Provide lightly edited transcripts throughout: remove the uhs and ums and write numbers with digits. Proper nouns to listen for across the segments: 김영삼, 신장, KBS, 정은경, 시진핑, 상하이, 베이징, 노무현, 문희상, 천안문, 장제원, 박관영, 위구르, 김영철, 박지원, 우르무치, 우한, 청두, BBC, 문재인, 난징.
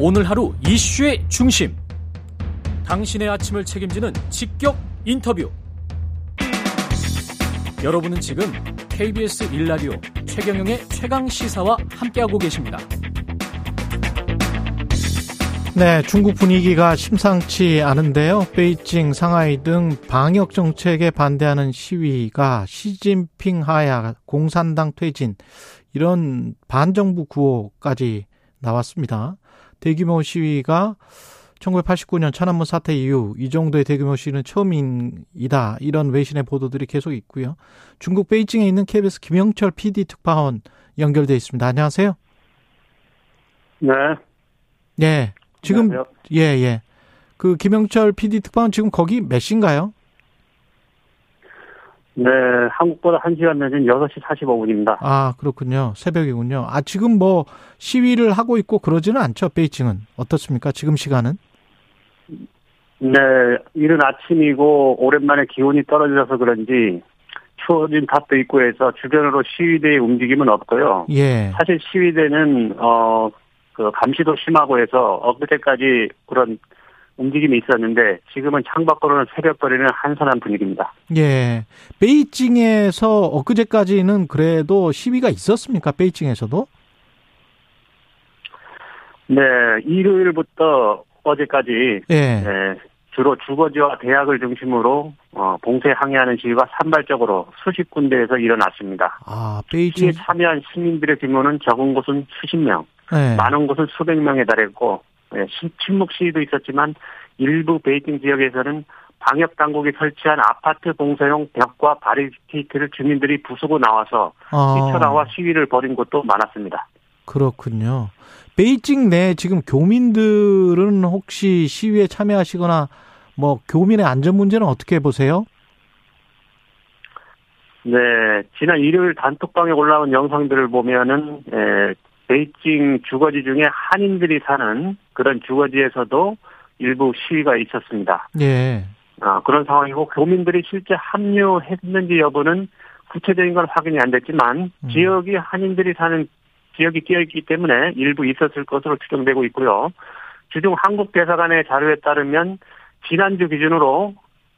오늘 하루 이슈의 중심, 당신의 아침을 책임지는 직격 인터뷰. 여러분은 지금 KBS 1라디오 최경영의 최강시사와 함께하고 계십니다. 네, 중국 분위기가 심상치 않은데요. 베이징, 상하이 등 방역 정책에 반대하는 시위가 시진핑 하야, 공산당 퇴진, 이런 반정부 구호까지 나왔습니다. 대규모 시위가 1989년 천안문 사태 이후 이 정도의 대규모 시위는 처음이다, 이런 외신의 보도들이 계속 있고요. 중국 베이징에 있는 KBS 김영철 PD 특파원 연결돼 있습니다. 안녕하세요. 네. 네. 지금 안녕하세요. 예. 그 김영철 PD 특파원 지금 거기 몇 시인가요? 네, 한국보다 1시간 늦은 6시 45분입니다. 아, 그렇군요. 새벽이군요. 아, 지금 뭐 시위를 하고 있고 그러지는 않죠, 베이징은. 어떻습니까, 지금 시간은? 네, 이른 아침이고 오랜만에 기온이 떨어져서 그런지 추워진 탓도 있고 해서 주변으로 시위대의 움직임은 없고요. 예. 사실 시위대는 그 감시도 심하고 해서 엊그제까지 그런 움직임이 있었는데 지금은 창밖으로는 새벽거리는 한산한 분위기입니다. 예, 베이징에서 엊그제까지는 그래도 시위가 있었습니까? 베이징에서도? 네, 일요일부터 어제까지 주로 주거지와 대학을 중심으로 봉쇄 항의하는 시위가 산발적으로 수십 군데에서 일어났습니다. 아, 베이징 시위에 참여한 시민들의 규모는 적은 곳은 수십 명, 많은 곳은 수백 명에 달했고, 네, 침묵 시위도 있었지만 일부 베이징 지역에서는 방역 당국이 설치한 아파트 봉쇄용 벽과 바리케이트를 주민들이 부수고 나와서 뛰쳐나와 시위를 벌인 곳도 많았습니다. 그렇군요. 베이징 내 지금 교민들은 혹시 시위에 참여하시거나 뭐 교민의 안전 문제는 어떻게 보세요? 네, 지난 일요일 단톡방에 올라온 영상들을 보면은 베이징 주거지 중에 한인들이 사는 그런 주거지에서도 일부 시위가 있었습니다. 예. 그런 상황이고 교민들이 실제 합류했는지 여부는 구체적인 건 확인이 안 됐지만 지역이 한인들이 사는 지역이 끼어있기 때문에 일부 있었을 것으로 추정되고 있고요. 주중 한국대사관의 자료에 따르면 지난주 기준으로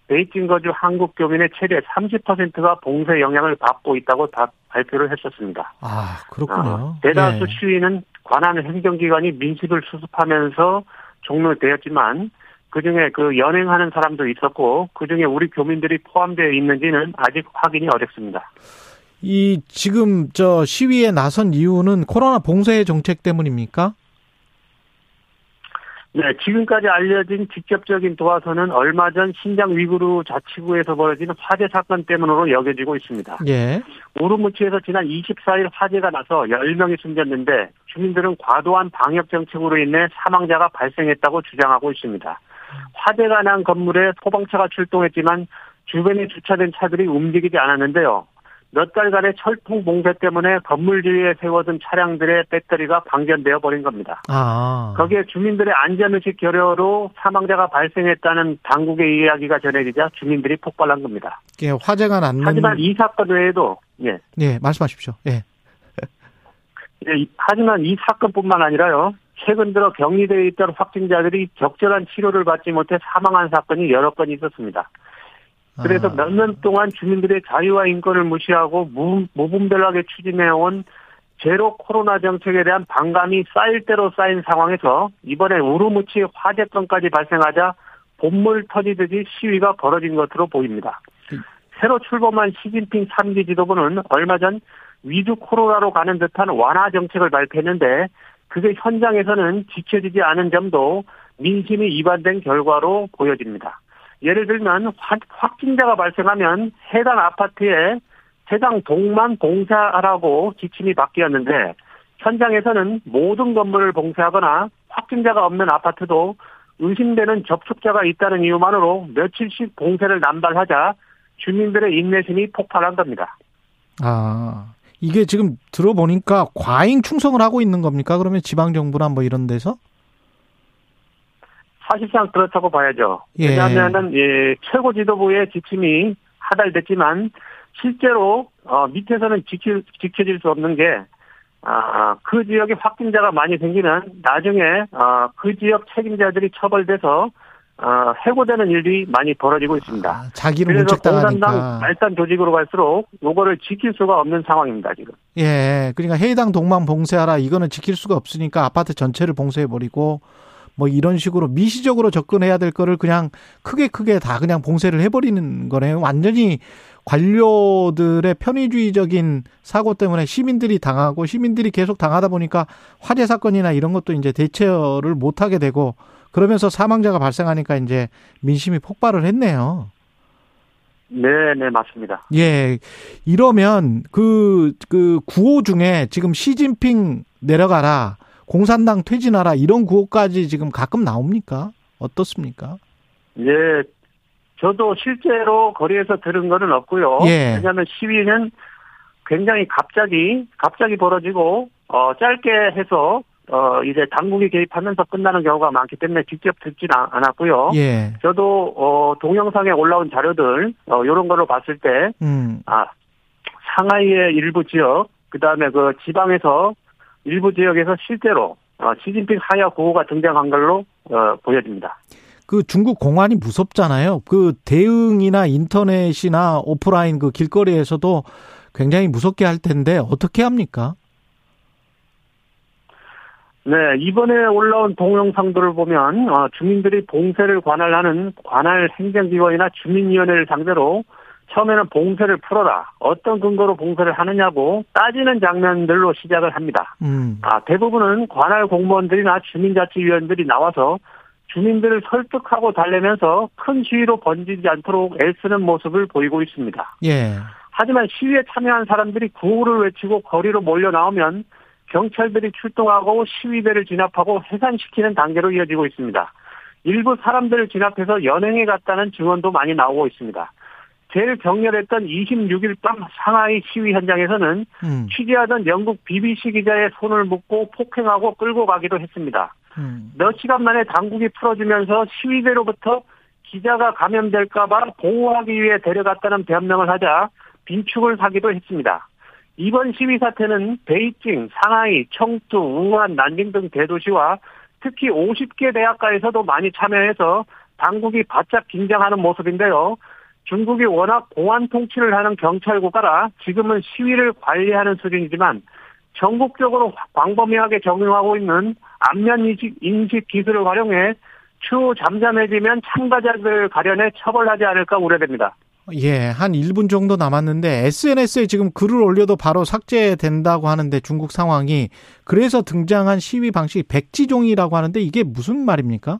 베이징 거주 한국 교민의 최대 30%가 봉쇄 영향을 받고 있다고 발표를 했었습니다. 아, 그렇군요. 대다수 시위는 관할 행정기관이 민식을 수습하면서 종료되었지만 그중에 그 연행하는 사람도 있었고 그중에 우리 교민들이 포함되어 있는지는 아직 확인이 어렵습니다. 이 지금 저 시위에 나선 이유는 코로나 봉쇄 정책 때문입니까? 네, 지금까지 알려진 직접적인 도화선은 얼마 전 신장 위구르 자치구에서 벌어지는 화재 사건 때문으로 여겨지고 있습니다. 예. 우르무치에서 지난 24일 화재가 나서 10명이 숨졌는데 주민들은 과도한 방역 정책으로 인해 사망자가 발생했다고 주장하고 있습니다. 화재가 난 건물에 소방차가 출동했지만 주변에 주차된 차들이 움직이지 않았는데요. 몇 달간의 철통 봉쇄 때문에 건물 주위에 세워둔 차량들의 배터리가 방전되어 버린 겁니다. 거기에 주민들의 안전의식 결여로 사망자가 발생했다는 당국의 이야기가 전해지자 주민들이 폭발한 겁니다. 예, 화재가 났는. 하지만 이 사건 외에도 말씀하십시오. 예. 예, 하지만 이 사건뿐만 아니라요. 최근 들어 격리되어 있던 확진자들이 적절한 치료를 받지 못해 사망한 사건이 여러 건 있었습니다. 그래서 몇 년 동안 주민들의 자유와 인권을 무시하고 무분별하게 추진해온 제로 코로나 정책에 대한 반감이 쌓일 대로 쌓인 상황에서 이번에 우르무치 화재건까지 발생하자 봇물 터지듯이 시위가 벌어진 것으로 보입니다. 새로 출범한 시진핑 3기 지도부는 얼마 전 위주 코로나로 가는 듯한 완화 정책을 발표했는데 그게 현장에서는 지켜지지 않은 점도 민심이 이반된 결과로 보여집니다. 예를 들면 확진자가 발생하면 해당 아파트에 해당 동만 봉쇄하라고 지침이 바뀌었는데 현장에서는 모든 건물을 봉쇄하거나 확진자가 없는 아파트도 의심되는 접촉자가 있다는 이유만으로 며칠씩 봉쇄를 남발하자 주민들의 인내심이 폭발한 겁니다. 아, 이게 지금 들어보니까 과잉 충성을 하고 있는 겁니까? 그러면 지방정부나 뭐 이런 데서? 사실상 그렇다고 봐야죠. 왜냐하면은 최고 지도부의 지침이 하달됐지만 실제로 밑에서는 지켜질 수 없는 게 그 지역에 확진자가 많이 생기면 나중에 그 지역 책임자들이 처벌돼서 해고되는 일이 많이 벌어지고 있습니다. 자기를 그래서 공산당 발단 조직으로 갈수록 요거를 지킬 수가 없는 상황입니다, 지금. 예, 그러니까 해당 동만 봉쇄하라 이거는 지킬 수가 없으니까 아파트 전체를 봉쇄해버리고 뭐 이런 식으로 미시적으로 접근해야 될 거를 그냥 크게 다 그냥 봉쇄를 해버리는 거네요. 완전히 관료들의 편의주의적인 사고 때문에 시민들이 당하고 시민들이 계속 당하다 보니까 화재 사건이나 이런 것도 이제 대처를 못하게 되고 그러면서 사망자가 발생하니까 이제 민심이 폭발을 했네요. 네, 맞습니다. 예. 이러면 그 구호 중에 지금 시진핑 내려가라, 공산당 퇴진하라 이런 구호까지 지금 가끔 나옵니까? 어떻습니까? 예. 저도 실제로 거리에서 들은 거는 없고요. 예. 왜냐하면 시위는 굉장히 갑자기 벌어지고 짧게 해서 이제 당국이 개입하면서 끝나는 경우가 많기 때문에 직접 듣진 않았고요. 예. 저도 동영상에 올라온 자료들 이런 걸로 봤을 때 상하이의 일부 지역 그다음에 그 지방에서 일부 지역에서 실제로 시진핑 하야 구호가 등장한 걸로 보여집니다. 그 중국 공안이 무섭잖아요. 그 대응이나 인터넷이나 오프라인 그 길거리에서도 굉장히 무섭게 할 텐데 어떻게 합니까? 네, 이번에 올라온 동영상들을 보면 주민들이 봉쇄를 관할하는 관할 행정기관이나 주민위원회를 상대로 처음에는 봉쇄를 풀어라, 어떤 근거로 봉쇄를 하느냐고 따지는 장면들로 시작을 합니다. 대부분은 관할 공무원들이나 주민자치위원들이 나와서 주민들을 설득하고 달래면서 큰 시위로 번지지 않도록 애쓰는 모습을 보이고 있습니다. 예. 하지만 시위에 참여한 사람들이 구호를 외치고 거리로 몰려 나오면 경찰들이 출동하고 시위대를 진압하고 해산시키는 단계로 이어지고 있습니다. 일부 사람들을 진압해서 연행해 갔다는 증언도 많이 나오고 있습니다. 제일 격렬했던 26일 밤 상하이 시위 현장에서는 취재하던 영국 BBC 기자의 손을 묶고 폭행하고 끌고 가기도 했습니다. 몇 시간 만에 당국이 풀어주면서 시위대로부터 기자가 감염될까 봐 보호하기 위해 데려갔다는 변명을 하자 빈축을 사기도 했습니다. 이번 시위 사태는 베이징, 상하이, 청두, 우한, 난징 등 대도시와 특히 50개 대학가에서도 많이 참여해서 당국이 바짝 긴장하는 모습인데요. 중국이 워낙 공안 통치를 하는 경찰 국가라 지금은 시위를 관리하는 수준이지만 전국적으로 광범위하게 적용하고 있는 안면 인식 기술을 활용해 추후 잠잠해지면 참가자들 가련해 처벌하지 않을까 우려됩니다. 예, 한 1분 정도 남았는데 SNS에 지금 글을 올려도 바로 삭제된다고 하는데 중국 상황이 그래서 등장한 시위 방식이 백지종이라고 하는데 이게 무슨 말입니까?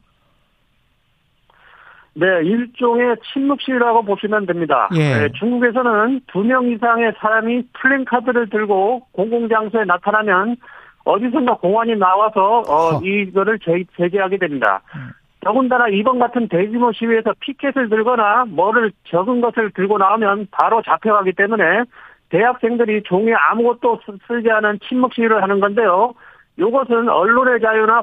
네, 일종의 침묵시위라고 보시면 됩니다. 예. 네, 중국에서는 2명 이상의 사람이 플랜카드를 들고 공공장소에 나타나면 어디선가 공안이 나와서 이거를 제재하게 됩니다. 더군다나 이번 같은 대규모 시위에서 피켓을 들거나 뭐를 적은 것을 들고 나오면 바로 잡혀가기 때문에 대학생들이 종이에 아무것도 쓰지 않은 침묵시위를 하는 건데요. 이것은 언론의 자유나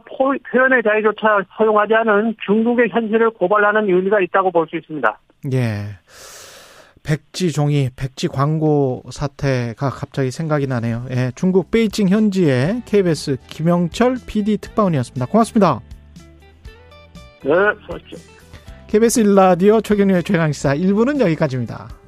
표현의 자유조차 허용하지 않은 중국의 현실을 고발하는 의미가 있다고 볼 수 있습니다. 예, 백지 광고 사태가 갑자기 생각이 나네요. 예, 중국 베이징 현지의 KBS 김영철 PD 특파원이었습니다. 고맙습니다. 네, 수고하십시오. KBS 1라디오 최경영의 최강시사 1부는 여기까지입니다.